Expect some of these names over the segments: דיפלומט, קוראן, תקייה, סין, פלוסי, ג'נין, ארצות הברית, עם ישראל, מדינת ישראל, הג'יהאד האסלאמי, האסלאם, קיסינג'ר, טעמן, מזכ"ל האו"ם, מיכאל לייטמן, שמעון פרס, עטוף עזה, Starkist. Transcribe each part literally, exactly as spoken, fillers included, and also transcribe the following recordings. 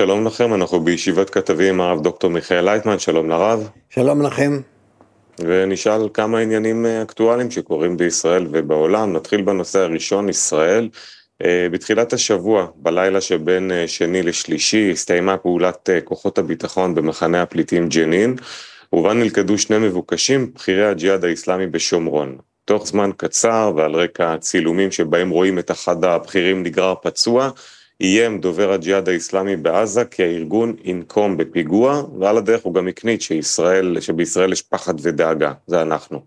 שלום לכם, אנחנו בישיבת כתבים הרב דוקטור מיכאל לייטמן, שלום לרב. שלום לכם. ונשאל כמה עניינים אקטואליים שקורים בישראל ובעולם. נתחיל בנושא הראשון, ישראל. בתחילת השבוע, בלילה שבין שני לשלישי, הסתיימה פעולת כוחות הביטחון במחנה הפליטים ג'נין, ובה נלכדו שני מבוקשים, בחירי הג'יהאד האסלאמי בשומרון. תוך זמן קצר ועל רקע צילומים שבהם רואים את אחד הבחירים נגרר פצוע, איים דובר הג'יהאד האסלאמי בעזה כי הארגון ינקום בפיגוע, ועל הדרך הוא גם הקנית שישראל, שבישראל יש פחד ודאגה, זה אנחנו.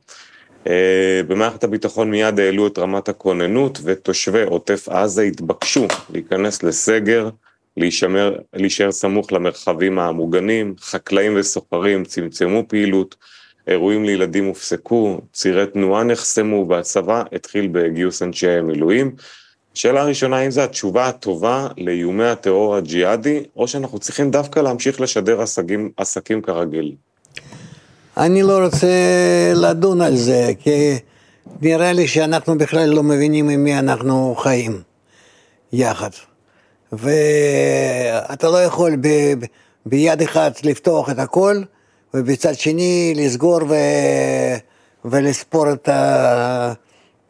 במערכת הביטחון מיד העלו את רמת הכוננות, ותושבי עוטף עזה התבקשו להיכנס לסגר, להישמר, להישאר סמוך למרחבים המוגנים, חקלאים וסוחרים צמצמו פעילות, אירועים לילדים הופסקו, צירי תנועה נחסמו, והצבא התחיל בגיוס אנשי מילואים. השאלה הראשונה, האם זו התשובה הטובה לאיומי הטרור הג'יהאדי, או שאנחנו צריכים דווקא להמשיך לשדר עסקים, עסקים כרגיל? אני לא רוצה לדון על זה, כי נראה לי שאנחנו בכלל לא מבינים עם מי אנחנו חיים יחד. ואתה לא יכול ב... ביד אחד לפתוח את הכל, ובצד שני לסגור ו... ולספור את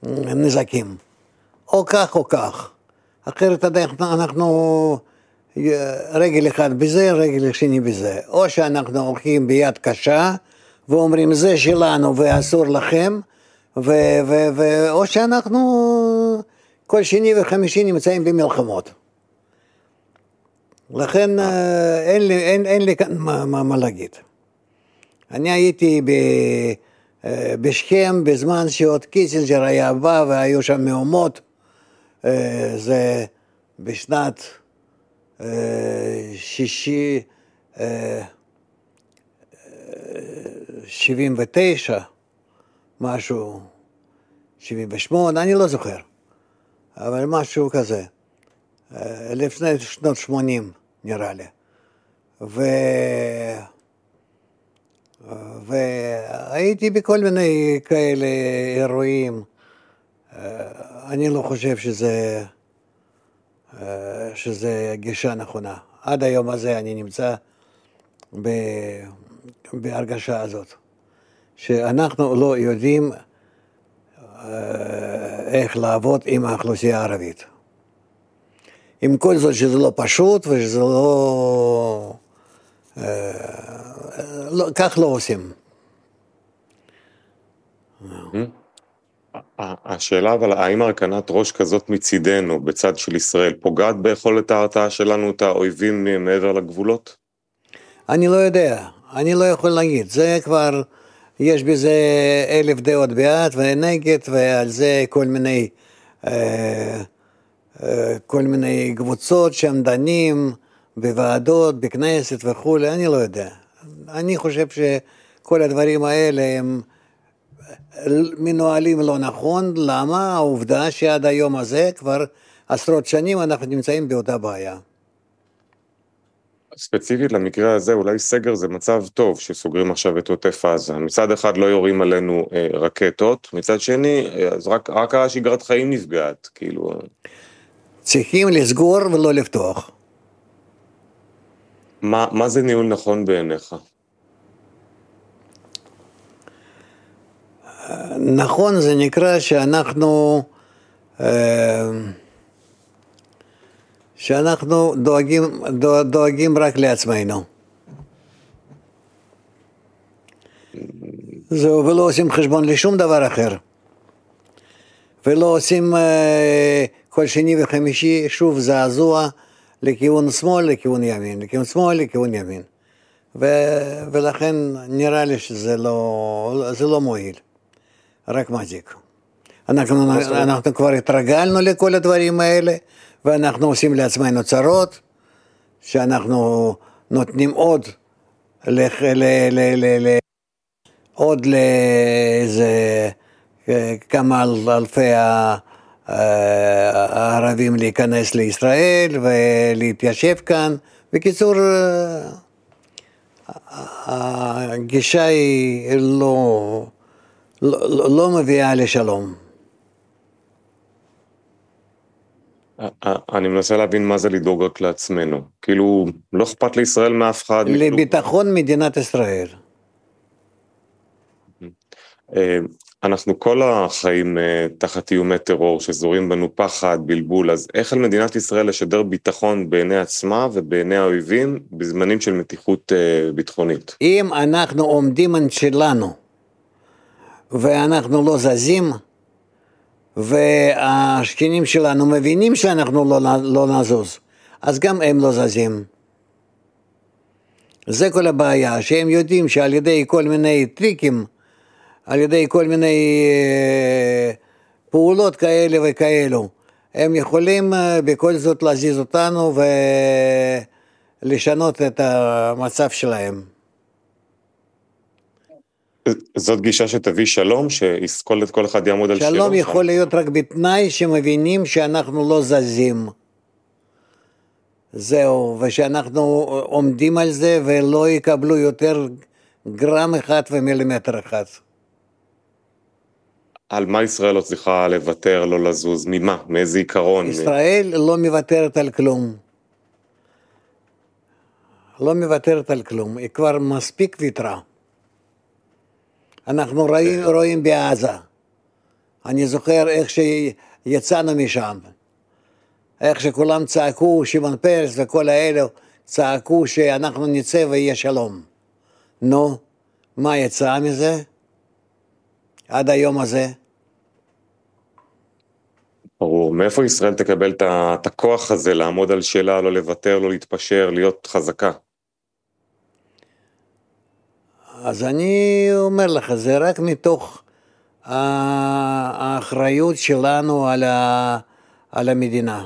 הנזקים. או כך או כך. אחרת אנחנו רגל אחד בזה, רגל שני בזה. או שאנחנו הולכים ביד קשה, ואומרים זה שלנו ואסור לכם, ו- ו- ו- או שאנחנו כל שני וחמישי נמצאים במלחמות. לכן אין לי, אין, אין לי כאן מה, מה, מה להגיד. אני הייתי ב... בשכם בזמן שעוד קיסינג'ר היה בא והיו שם מהומות, זה בשנת שישי, שבעים ותשע, משהו, שבעים ושמונה, אני לא זוכר, אבל משהו כזה, לפני שנות שמונים נראה לי, ו... והייתי בכל מיני כאלה אירועים. אני לא חושב שזה, שזה גישה נכונה. עד היום הזה אני נמצא ב, בהרגשה הזאת, שאנחנו לא יודעים איך לעבוד עם האוכלוסייה הערבית. עם כל זאת שזה לא פשוט ושזה לא... לא, כך לא עושים. השאלה, אבל האם הרכנת ראש כזאת מצידנו, בצד של ישראל, פוגעת ביכולת ההרתעה שלנו, את האויבים מעבר לגבולות? אני לא יודע, אני לא יכול להגיד. זה כבר, יש בזה אלף דעות בעד ונגד, ועל זה כל מיני, אה, אה, כל מיני קבוצות שם דנים, בוועדות, בכנסת וכו', אני לא יודע. אני חושב שכל הדברים האלה הם מנוהלים לא נכון. למה? העובדה שעד היום הזה כבר עשרות שנים אנחנו נמצאים באותה בעיה. ספציפית למקרה הזה, אולי סגר זה מצב טוב שסוגרים עכשיו את עוטף עזה. מצד אחד לא יורים עלינו אה, רקטות, מצד שני, אז רק, רק השגרת חיים נפגעת, כאילו. צריכים לסגור ולא לפתוח. מה, מה זה ניהול נכון בעיניך? נכון, זה נקרא שאנחנו, שאנחנו דואגים, דואגים רק לעצמנו. זהו, ולא עושים חשבון לשום דבר אחר. ולא עושים כל שני וחמישי, שוב זעזוע, לכיוון שמאל, לכיוון ימין, לכיוון שמאל, לכיוון ימין. ו- ולכן נראה לי שזה לא, זה לא מועיל, רק מזיק. אנחנו, אנחנו כבר התרגלנו לכל הדברים האלה, ואנחנו עושים לעצמנו צרות, שאנחנו נותנים עוד, לח- ל- ל- ל- ל- עוד לאיזה כמה אלפי ה... הערבים להיכנס לישראל ולהתיישב כאן. בקיצור, הגישה היא לא, לא, לא מביאה לשלום. אני מנסה להבין מה זה לדאוג רק לעצמנו. כאילו, לא אכפת לישראל מאף אחד. לביטחון מדינת ישראל. אנחנו כל החיים תחת איומי טרור שזורים בנו פחד, בלבול, אז איך על מדינת ישראל לשדר ביטחון בעיני עצמה ובעיני האויבים בזמנים של מתיחות ביטחונית? אם אנחנו עומדים על שלנו ואנחנו לא זזים, והשכנים שלנו מבינים שאנחנו לא, לא נזוז, אז גם הם לא זזים. זה כל הבעיה, שהם יודעים שעל ידי כל מיני טריקים, על ידי כל מיני פעולות כאלה וכאלו, הם יכולים בכל זאת להזיז אותנו ולשנות את המצב שלהם. זאת גישה שתביא שלום, שיסכול את כל אחד יעמוד על שלום? שלום יכול להיות רק בתנאי שמבינים שאנחנו לא זזים. זהו, ושאנחנו עומדים על זה ולא יקבלו יותר גרם אחד ומילימטר אחד. על מה ישראל לא צריכה לוותר, לא לזוז? ממה? מאיזה עיקרון? ישראל מ... לא מוותרת על כלום. לא מוותרת על כלום, היא כבר מספיק ויתרה. אנחנו רואים, רואים בעזה. אני זוכר איך שיצאנו משם. איך שכולם צעקו, שמעון פרס וכל האלו, צעקו שאנחנו נצא ויהיה שלום. נו, מה יצא מזה? עד היום הזה? ברור, מאיפה ישראל תקבל את הכוח הזה לעמוד על שאלה, לא לוותר, לא להתפשר, להיות חזקה? אז אני אומר לך, זה רק מתוך האחריות שלנו על, ה, על המדינה.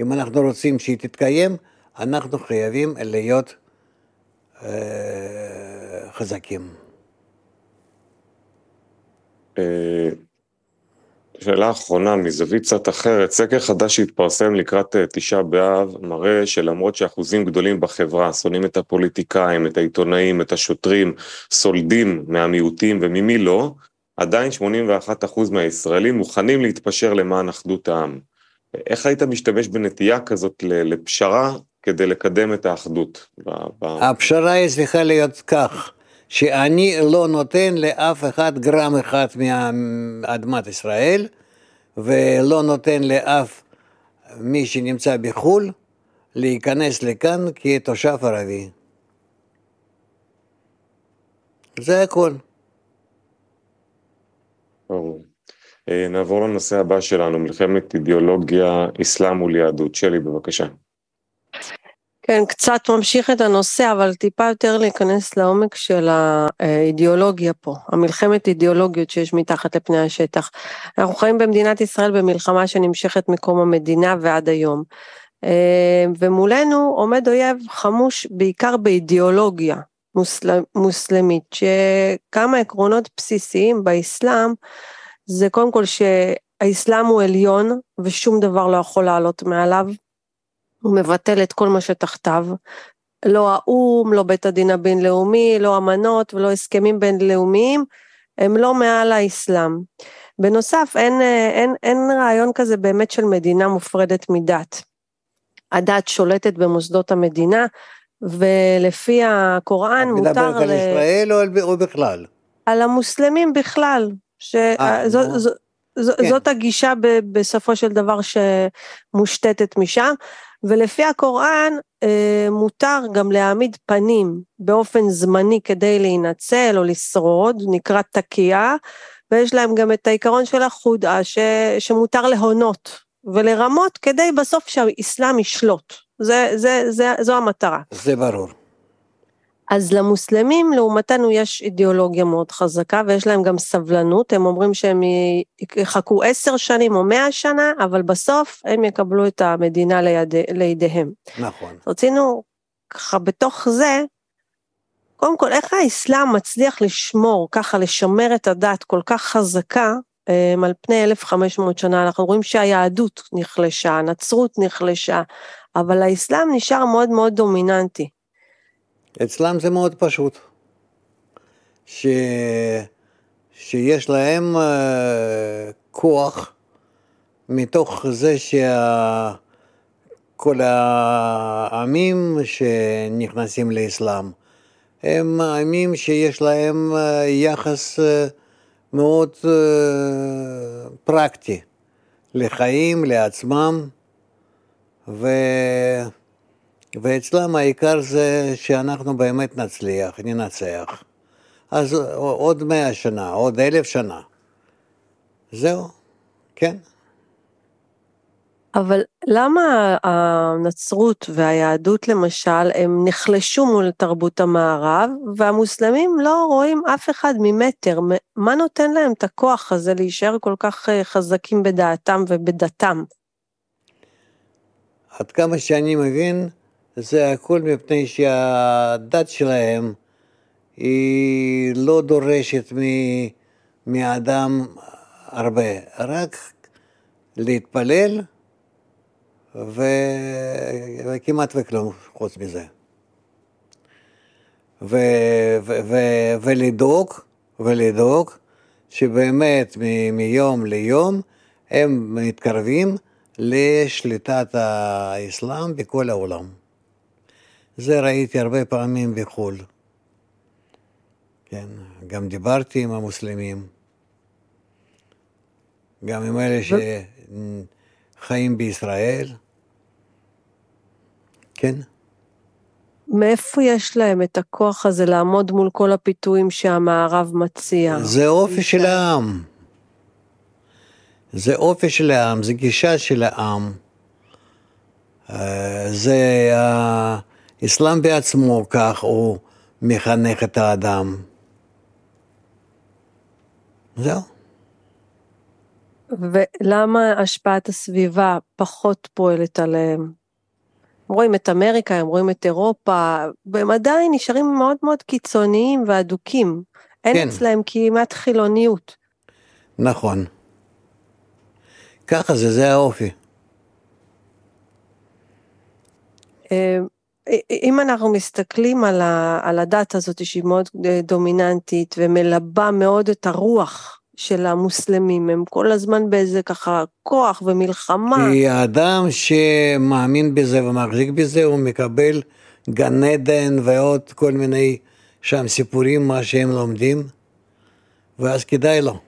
אם אנחנו רוצים שהיא תתקיים, אנחנו חייבים להיות אה, חזקים. אה, שאלה האחרונה, מזווית קצת אחרת, סקר חדש שהתפרסם לקראת תשעה באב, מראה שלמרות שאחוזים גדולים בחברה, שונאים את הפוליטיקאים, את העיתונאים, את השוטרים, סולדים מהמיעוטים וממי לא, עדיין שמונים ואחד אחוז מהישראלים מוכנים להתפשר למען אחדות העם. איך היית משתמש בנטייה כזאת לפשרה כדי לקדם את האחדות? הפשרה היא צריכה להיות כך, שאני לא נותן לאף אחד גרם אחד מאדמת ישראל, ולא נותן לאף מי שנמצא בחול להיכנס לכאן כתושב ערבי. זה הכל. ברור. נעבור לנושא הבא שלנו, מלחמת אידיאולוגיה, אסלאם וליהדות. שלי, בבקשה. כן, קצת ממשיך את הנושא, אבל טיפה יותר להיכנס לעומק של האידיאולוגיה פה, המלחמת אידיאולוגיות שיש מתחת לפני השטח. אנחנו חיים במדינת ישראל במלחמה שנמשכת מקום המדינה ועד היום, ומולנו עומד אויב חמוש בעיקר באידיאולוגיה מוסל... מוסלמית, שכמה עקרונות בסיסיים באסלאם, זה קודם כל שהאסלאם הוא עליון ושום דבר לא יכול לעלות מעליו, הוא מבטל את כל מה שתחתיו, לא האום, לא בית הדין הבינלאומי, לא אמנות ולא הסכמים בינלאומיים, הם לא מעל האסלאם. בנוסף, אין, אין, אין רעיון כזה באמת של מדינה מופרדת מדת. הדת שולטת במוסדות המדינה, ולפי הקוראן מותר... את מדברת על ישראל או בכלל? על המוסלמים בכלל, שזאת הגישה בסופו של דבר שמושתתת משם, ולפי הקוראן מותר גם להעמיד פנים באופן זמני כדי להינצל או לשרוד, נקרא תקייה, ויש להם גם את העיקרון של החודעה ש... שמותר להונות ולרמות כדי בסוף שהאסלאם ישלוט, זה, זה, זה, זו המטרה. זה ברור. אז למוסלמים לעומתנו יש אידיאולוגיה מאוד חזקה, ויש להם גם סבלנות, הם אומרים שהם יחכו עשר שנים או מאה שנה, אבל בסוף הם יקבלו את המדינה ליד, לידיהם. נכון. רצינו ככה בתוך זה, קודם כל איך האסלאם מצליח לשמור, ככה לשמר את הדת כל כך חזקה, על פני אלף וחמש מאות שנה, אנחנו רואים שהיהדות נחלשה, הנצרות נחלשה, אבל האסלאם נשאר מאוד מאוד דומיננטי. אצלם זה מאוד פשוט, ש... שיש להם כוח מתוך זה שכל העמים שנכנסים לאסלאם, הם עמים שיש להם יחס מאוד פרקטי לחיים, לעצמם, ו... ואצלם העיקר זה שאנחנו באמת נצליח, ננצח. אז עוד מאה שנה, עוד אלף שנה. זהו, כן. אבל למה הנצרות והיהדות למשל, הם נחלשו מול תרבות המערב, והמוסלמים לא רואים אף אחד ממטר? מה נותן להם את הכוח הזה להישאר כל כך חזקים בדעתם ובדתם? עד כמה שאני מבין, זה הכל מפני שהדת שלהם היא לא דורשת מאדם הרבה, רק להתפלל וכמעט וכלום חוץ מזה. ולדאוג, ולדאוג שבאמת מיום ליום הם מתקרבים לשליטת האסלאם בכל העולם. זה ראיתי הרבה פעמים בחול. כן, גם דיברתי עם המוסלמים, גם עם אלה שחיים בישראל. כן. מאיפה יש להם את הכוח הזה לעמוד מול כל הפיתויים שהמערב מציע? זה אופי של העם. זה אופי של העם, זה גישה של העם. זה האסלאם בעצמו, כך הוא מחנך את האדם. זהו. ולמה השפעת הסביבה פחות פועלת עליהם? הם רואים את אמריקה, הם רואים את אירופה, והם עדיין נשארים מאוד מאוד קיצוניים ועדוקים. אין כן. אצלהם כמעט חילוניות. נכון. ככה זה, זה האופי. אם אנחנו מסתכלים על, ה, על הדת הזאת שהיא מאוד דומיננטית ומלבה מאוד את הרוח של המוסלמים, הם כל הזמן באיזה ככה כוח ומלחמה. כי האדם שמאמין בזה ומחזיק בזה, הוא מקבל גן עדן ועוד כל מיני שם סיפורים מה שהם לומדים, ואז כדאי לו.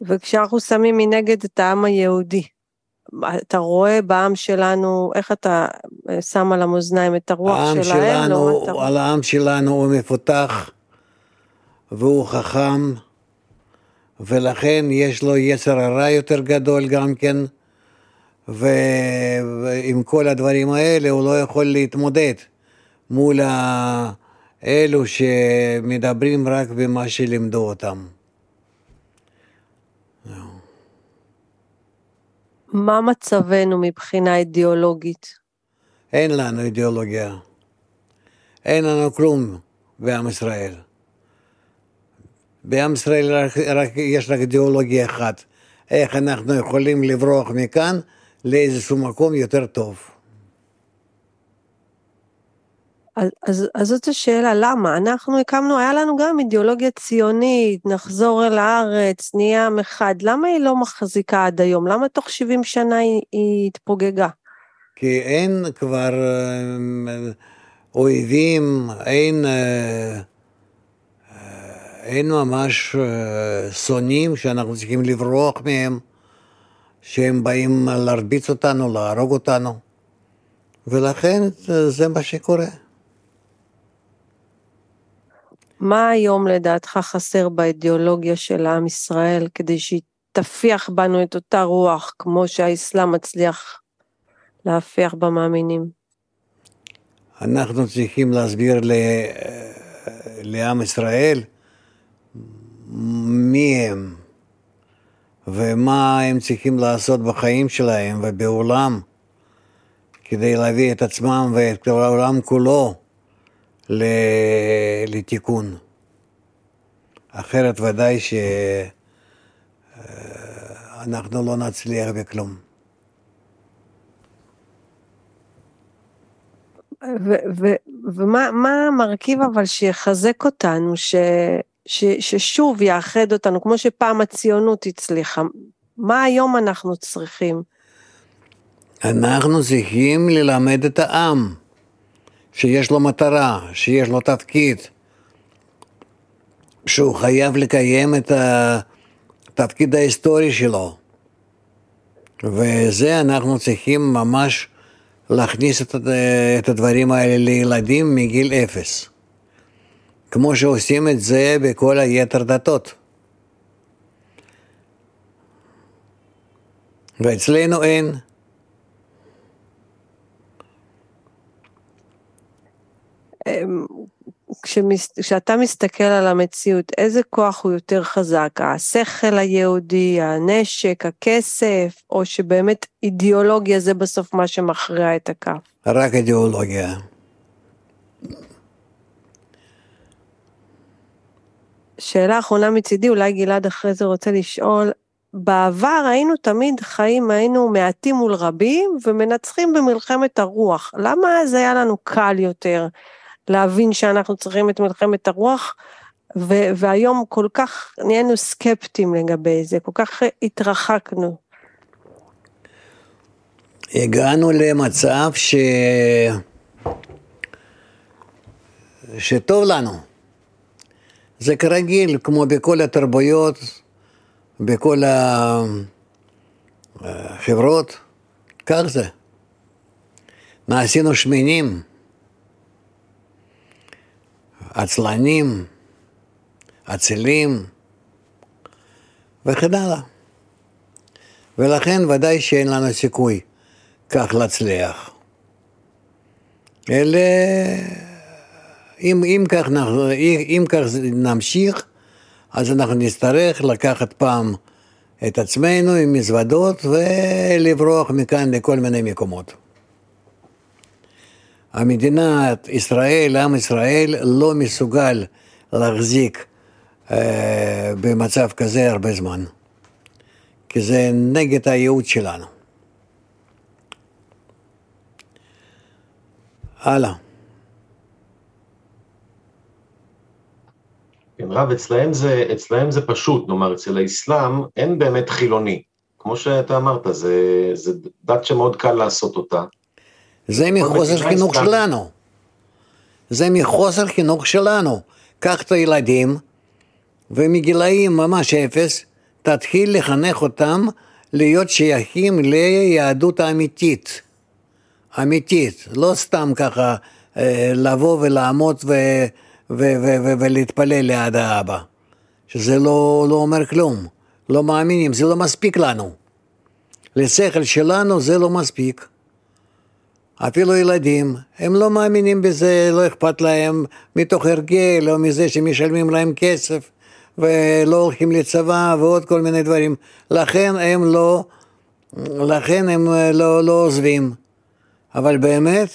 וכשאנחנו שמים מנגד את העם היהודי, אתה רואה בעם שלנו, איך אתה שם על המאזניים את הרוח העם שלהם? שלנו, לא על העם שלנו הוא מפותח, והוא חכם, ולכן יש לו יצר הרע יותר גדול גם כן, ועם כל הדברים האלה הוא לא יכול להתמודד, מול האלו שמדברים רק במה שלימדו אותם. מה מצבנו מבחינה אידיאולוגית? אין לנו אידיאולוגיה. אין לנו כלום בעם ישראל. בעם ישראל רק, רק, יש רק אידיאולוגיה אחת. איך אנחנו יכולים לברוח מכאן לאיזשהו מקום יותר טוב. אז, אז, אז זאת השאלה, למה? אנחנו הקמנו, היה לנו גם אידיאולוגיה ציונית, נחזור אל הארץ, נהיה עם אחד, למה היא לא מחזיקה עד היום? למה תוך שבעים שנה היא, היא התפוגגה? כי אין כבר אויבים, אין, אין ממש סונים שאנחנו צריכים לברוח מהם, שהם באים להרביץ אותנו, להרוג אותנו, ולכן זה מה שקורה. מה היום לדעתך חסר באידיאולוגיה של עם ישראל, כדי שהיא תפיח בנו את אותה רוח, כמו שהאסלאם מצליח להפיח במאמינים? אנחנו צריכים להסביר ל... לעם ישראל, מי הם, ומה הם צריכים לעשות בחיים שלהם ובעולם, כדי להביא את עצמם ואת העולם כולו, לתיקון. אחרת ודאי שאנחנו לא נצליח בכלום. ומה מה המרכיב אבל שיחזק אותנו, ששוב יאחד אותנו, כמו שפעם הציונות הצליחה? מה היום אנחנו צריכים? אנחנו צריכים ללמד את העם, שיש לו מטרה, שיש לו תפקיד, שהוא חייב לקיים את התפקיד ההיסטורי שלו. וזה אנחנו צריכים ממש להכניס את הדברים האלה לילדים מגיל אפס. כמו שעושים את זה בכל היתר דתות. ואצלנו אין. כשאתה מסתכל על המציאות, איזה כוח הוא יותר חזק? השכל היהודי, הנשק, הכסף, או שבאמת אידיאולוגיה זה בסוף מה שמכריע את הכף? רק אידיאולוגיה. שאלה האחרונה מצידי, אולי גלעד אחרי זה רוצה לשאול, בעבר היינו תמיד חיים, היינו מעטים מול רבים, ומנצחים במלחמת הרוח. למה אז היה לנו קל יותר להבין שאנחנו צריכים את מלחמת הרוח, ו- והיום כל כך נהיינו סקפטיים לגבי זה, כל כך התרחקנו? הגענו למצב ש... שטוב לנו. זה כרגיל, כמו בכל התרבויות, בכל החברות, כך זה. נעשינו שמנים, עצלנים, עצלים, וכן הלאה. ולכן ודאי שאין לנו סיכוי כך להצליח. אלא... אם, אם, כך אנחנו, אם כך נמשיך, אז אנחנו נצטרך לקחת פעם את עצמנו עם מזוודות ולברוח מכאן לכל מיני מקומות. המדינה, ישראל, עם ישראל, לא מסוגל להחזיק אה, במצב כזה הרבה זמן, כי זה נגד הייעוד שלנו. הלאה. כן, רב, אצלהם זה, אצלהם זה פשוט, נאמר, אצל האסלאם אין באמת חילוני. כמו שאתה אמרת, זה, זה דת שמאוד קל לעשות אותה. זה מחוסר חינוך האסלאם... שלנו. זה מחוסר חינוך שלנו. קח את הילדים, ומגילאים ממש אפס, תתחיל לחנך אותם להיות שייכים ליהדות האמיתית. אמיתית. לא סתם ככה אה, לבוא ולעמוד ו... ו- ו- ו- ולהתפלל ליד האבא, שזה לא, לא אומר כלום, לא מאמינים, זה לא מספיק לנו, לשכל שלנו זה לא מספיק, אפילו ילדים, הם לא מאמינים בזה, לא אכפת להם, מתוך הרגל, או מזה שמשלמים להם כסף, ולא הולכים לצבא, ועוד כל מיני דברים, לכן הם לא, לכן הם לא, לא עוזבים, אבל באמת,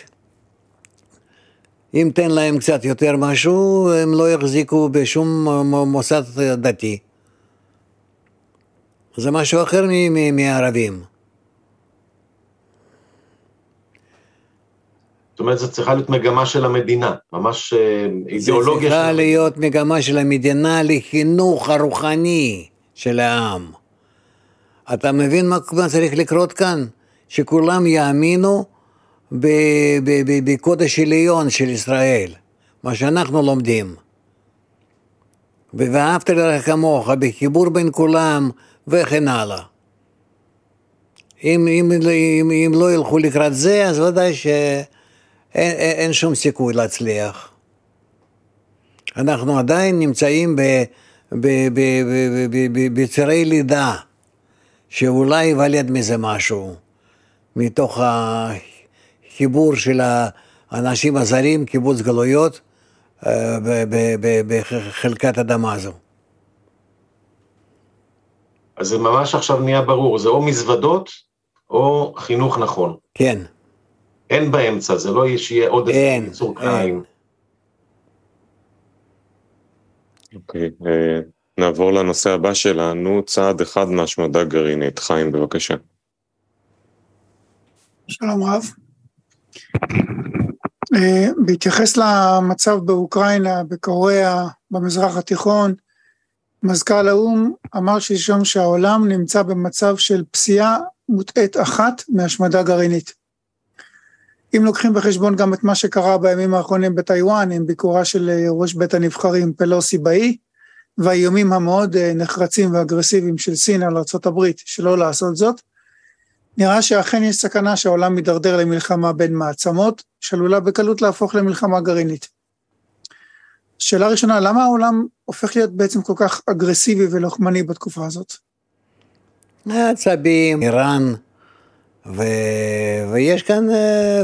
אם תן להם קצת יותר משהו, הם לא יחזיקו בשום מוסד דתי. זה משהו אחר מהערבים. זאת אומרת, זה צריכה להיות מגמה של המדינה, ממש אידיאולוגיה. זה צריכה להיות מגמה של המדינה לחינוך הרוחני של העם. אתה מבין מה צריך לקרות כאן? שכולם יאמינו בקודש עליון של ישראל, מה שאנחנו לומדים, ואהבת לרעך כמוך, בחיבור בין כולם וכן הלאה. אם, אם, אם, אם לא ילכו לקראת זה, אז ודאי שאין אין שום סיכוי להצליח. אנחנו עדיין נמצאים ב, ב, ב, ב, ב, ב, בצירי לידה, שאולי יוולד מזה משהו, מתוך ה... חיבור של האנשים הזרים, קיבוץ גלויות, בחלקת אדמה הזו. אז זה ממש עכשיו נהיה ברור, זה או מזוודות, או חינוך נכון. כן. אין באמצע, זה לא יהיה שיהיה עוד ייצור קיים. אוקיי, נעבור לנושא הבא שלנו, צעד אחד מהשמדה גרעינית. חיים, בבקשה. שלום רב. בהתייחס למצב באוקראינה, בקוריאה, במזרח התיכון, מזכ"ל האום אמר שלשום שהעולם נמצא במצב של פסיעה מוטעית אחת מהשמדה גרעינית. אם לוקחים בחשבון גם את מה שקרה בימים האחרונים בטיואן, עם ביקורה של ראש בית הנבחרים פלוסי באי, והאיומים המאוד נחרצים ואגרסיביים של סין על ארצות הברית שלא לעשות זאת, נראה שאכן יש סכנה שהעולם מדרדר למלחמה בין מעצמות, שעלולה בקלות להפוך למלחמה גרעינית. שאלה ראשונה, למה העולם הופך להיות בעצם כל כך אגרסיבי ולוחמני בתקופה הזאת? העצבים, איראן, ו... ויש כאן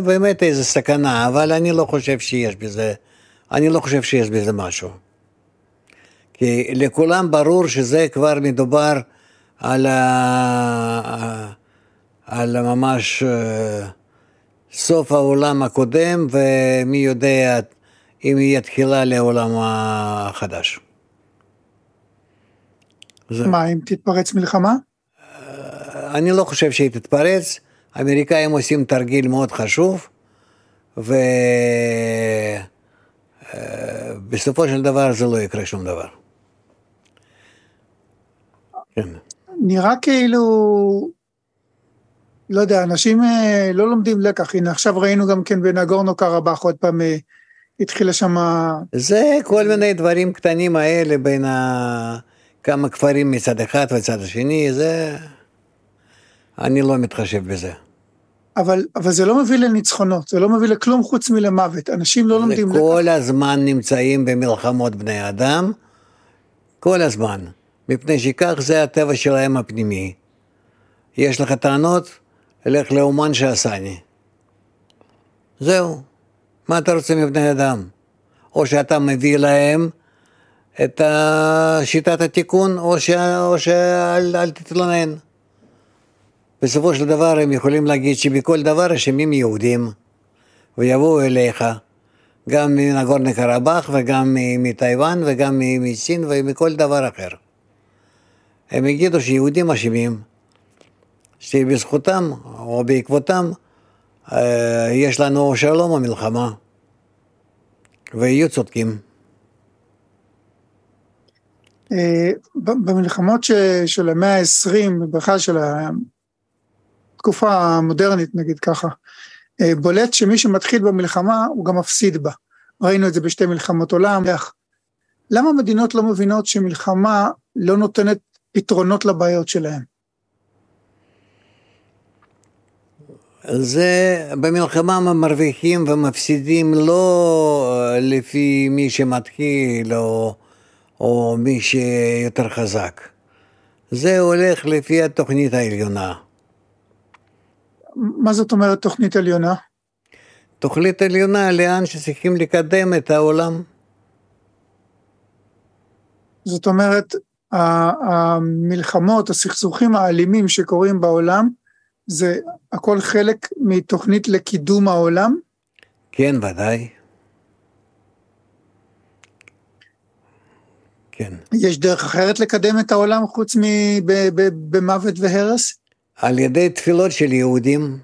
באמת איזו סכנה, אבל אני לא חושב שיש בזה, אני לא חושב שיש בזה משהו. כי לכולם ברור שזה כבר מדובר על ה... על ממש סוף העולם הקודם, ומי יודע אם היא התחילה לעולם החדש. מה, אם תתפרץ מלחמה? אני לא חושב שהיא תתפרץ. האמריקאים עושים תרגיל מאוד חשוב, ובסופו של דבר זה לא יקרה שום דבר. כן. נראה כאילו... לא יודע, אנשים לא לומדים לקח, הנה עכשיו ראינו גם כן בנגורנו קרבאח, עוד פעם התחילה שם... זה כל מיני דברים קטנים האלה, בין כמה כפרים מצד אחד וצד השני, זה... אני לא מתחשב בזה. אבל, אבל זה לא מביא לניצחונות, זה לא מביא לכלום חוץ מלמוות, אנשים לא לומדים לקח. כל הזמן נמצאים במלחמות בני אדם, כל הזמן, מפני שכך זה הטבע שלהם הפנימי. יש לך טענות? הלך לאומן שעשני. זהו. מה אתה רוצה מבני אדם? או שאתה מביא להם את שיטת התיקון, או שאל תתלונן. בסופו של דבר הם יכולים להגיד שבכל דבר אשמים יהודים, ויבואו אליך, גם מנגורנו קרבאח, וגם מטייוואן, וגם מסין, ומכל דבר אחר. הם יגידו שיהודים אשמים, שבזכותם או בעקבותם יש לנו שלום או מלחמה, ויהיו צודקים. במלחמות של המאה ה-עשרים, בכלל של התקופה המודרנית נגיד ככה, בולט שמי שמתחיל במלחמה הוא גם מפסיד בה. ראינו את זה בשתי מלחמות עולם. למה מדינות לא מבינות שמלחמה לא נותנת פתרונות לבעיות שלהם? זה במלחמה מרוויחים ומפסידים לא לפי מי שמתחיל או, או מי שיותר חזק. זה הולך לפי התוכנית העליונה. מה זאת אומרת תוכנית עליונה? תוכנית עליונה לאן שצריכים לקדם את העולם. זאת אומרת, המלחמות, הסכסוכים האלימים שקורים בעולם, זה הכל חלק מתוכנית לקידום העולם? כן, ודאי. כן. יש דרך אחרת לקדם את העולם חוץ מבמוות והרס? על ידי תפילות של יהודים.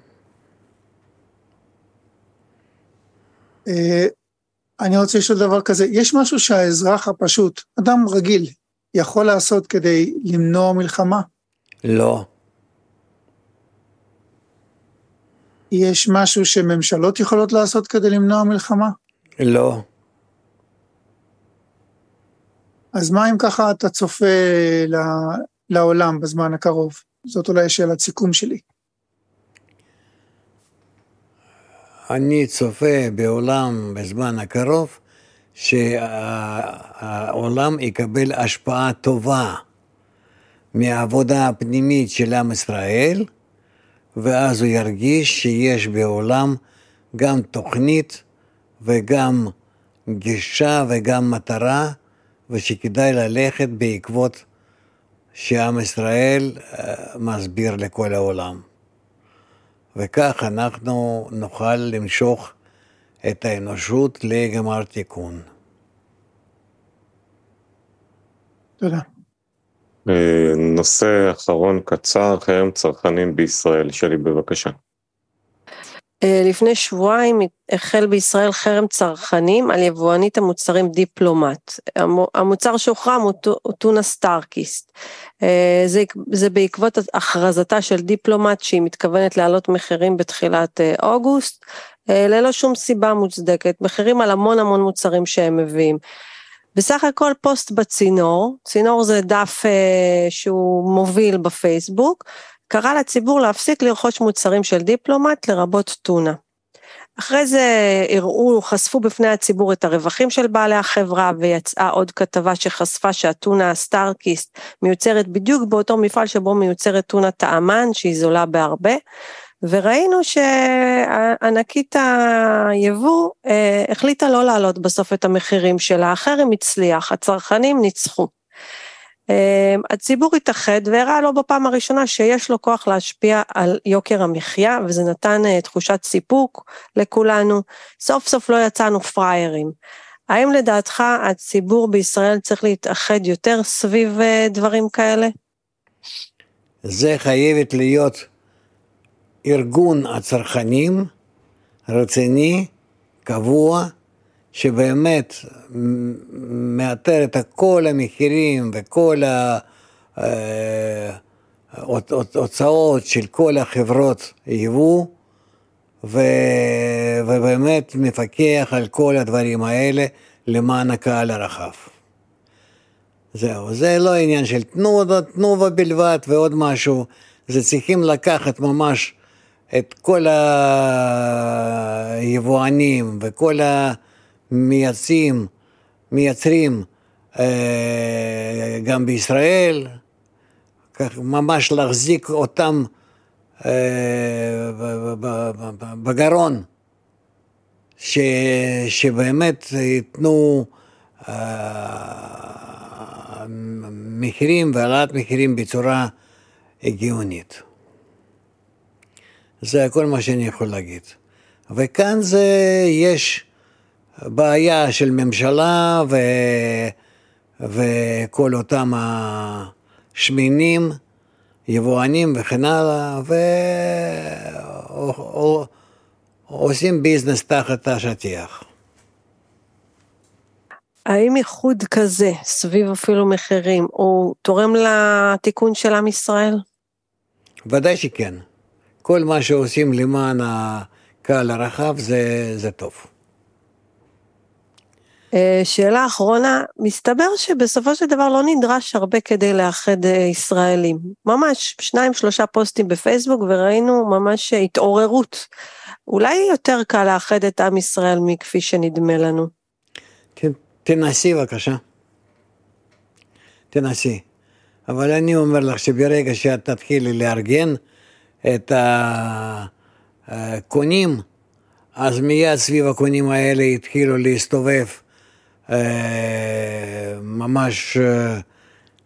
אני רוצה לשאול דבר כזה, יש משהו שהאזרח הפשוט, אדם רגיל, יכול לעשות כדי למנוע מלחמה? לא. יש משהו שממשלות יכולות לעשות כדי למנוע מלחמה? לא. אז מה אם ככה אתה צופה לעולם בזמן הקרוב? זאת אולי שאלת סיכום שלי. אני צופה בעולם בזמן הקרוב, שהעולם יקבל השפעה טובה מהעבודה הפנימית של עם ישראל, ואז הוא ירגיש שיש בעולם גם תוכנית וגם גישה וגם מטרה, ושכדאי ללכת בעקבות שעם ישראל מסביר לכל העולם. וכך אנחנו נוכל למשוך את האנושות לגמר תיקון. תודה. נושא אחרון קצר, חיים צרכנים בישראל, שלי בבקשה. לפני שבועיים החל בישראל חרם צרכנים על יבואנית המוצרים דיפלומט. המוצר שהוחרם הוא טונה סטארקיסט. זה, זה בעקבות הכרזתה של דיפלומט שהיא מתכוונת להעלות מחירים בתחילת אוגוסט, ללא שום סיבה מוצדקת, מחירים על המון המון מוצרים שהם מביאים. בסך הכל פוסט בצינור, צינור זה דף שהוא מוביל בפייסבוק, קרא לציבור להפסיק לרכוש מוצרים של דיפלומט לרבות טונה. אחרי זה הראו, חשפו בפני הציבור את הרווחים של בעלי החברה, ויצאה עוד כתבה שחשפה שהטונה הסטארקיסט מיוצרת בדיוק באותו מפעל שבו מיוצרת טונה טעמן, שהיא זולה בהרבה, וראינו שענקית היבוא אה, החליטה לא לעלות בסוף את המחירים שלה, אחר הם הצליח, הצרכנים ניצחו. הציבור התאחד והראה לו בפעם הראשונה שיש לו כוח להשפיע על יוקר המחיה, וזה נתן תחושת סיפוק לכולנו. סוף סוף לא יצאנו פריירים. האם לדעתך הציבור בישראל צריך להתאחד יותר סביב דברים כאלה? זה חייבת להיות ארגון הצרכנים רציני, קבוע, שבאמת מאתר את כל המחירים וכל ההוצאות של כל החברות יבוא, ובאמת מפקח על כל הדברים האלה למען הקהל הרחב. זהו, זה לא עניין של תנובה, תנובה בלבד ועוד משהו, זה צריכים לקחת ממש את כל היבואנים וכל ה... מייצרים, מייצרים אה, גם בישראל, כך ממש להחזיק אותם אה, בגרון, ש, שבאמת ייתנו אה, מחירים ועלת מחירים בצורה הגיונית. זה כל מה שאני יכול להגיד. וכאן זה יש בעיה של ממשלה ו... וכל אותם השמינים, יבואנים וכן הלאה, ו... או... או... עושים ביזנס תחת השטיח. האם איחוד כזה, סביב אפילו מחירים, הוא תורם לתיקון של עם ישראל? ודאי שכן. כל מה שעושים למען הקהל הרחב זה, זה טוב. שאלה אחרונה, מסתבר שבסופו של דבר לא נדרש הרבה כדי לאחד ישראלים. ממש שניים, שלושה פוסטים בפייסבוק וראינו ממש התעוררות. אולי יותר קל לאחד את עם ישראל מכפי שנדמה לנו. תנסי בבקשה. תנסי. אבל אני אומר לך שברגע שאת תתחילי לארגן את הקונים, אז מיד סביב הקונים האלה התחילו להסתובב ממש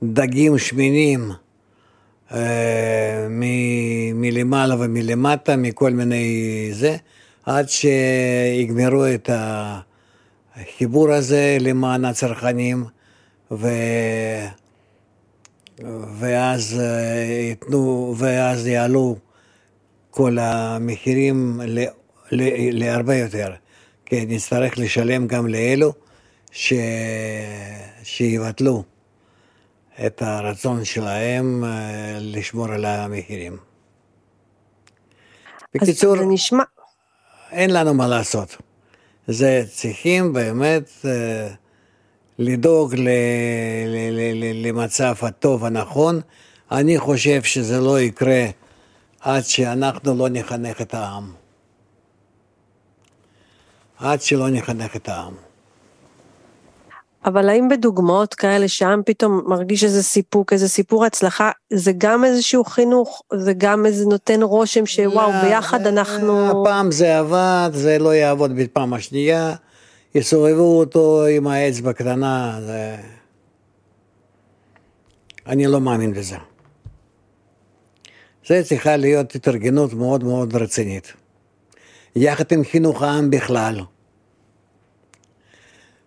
דגים שמינים מלמעלה ומלמטה, מכל מיני זה, עד שיגמרו את החיבור הזה למען הצרכנים, ו... ואז יתנו, ואז יעלו כל המחירים להרבה יותר, כי נצטרך לשלם גם לאלו ש... שיבטלו את הרצון שלהם לשמור על המחירים. בקיצור, נשמע... אין לנו מה לעשות. זה צריכים באמת אה, לדאוג ל... ל... ל... למצב הטוב הנכון. אני חושב שזה לא יקרה עד שאנחנו לא נחנך את העם. עד שלא נחנך את העם. אבל האם בדוגמאות כאלה שהעם פתאום מרגיש איזה סיפוק, איזה סיפור הצלחה, זה גם איזשהו חינוך, זה גם איזה נותן רושם שוואו, ביחד אנחנו... הפעם זה עבד, זה לא יעבוד בפעם השנייה, יסובבו אותו עם האצבע קטנה, זה... אני לא מאמין בזה. זה צריכה להיות התארגנות מאוד מאוד רצינית. יחד עם חינוך העם בכלל.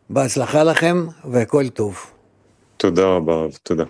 בהצלחה לכם וכל טוב. תודה רבה, תודה.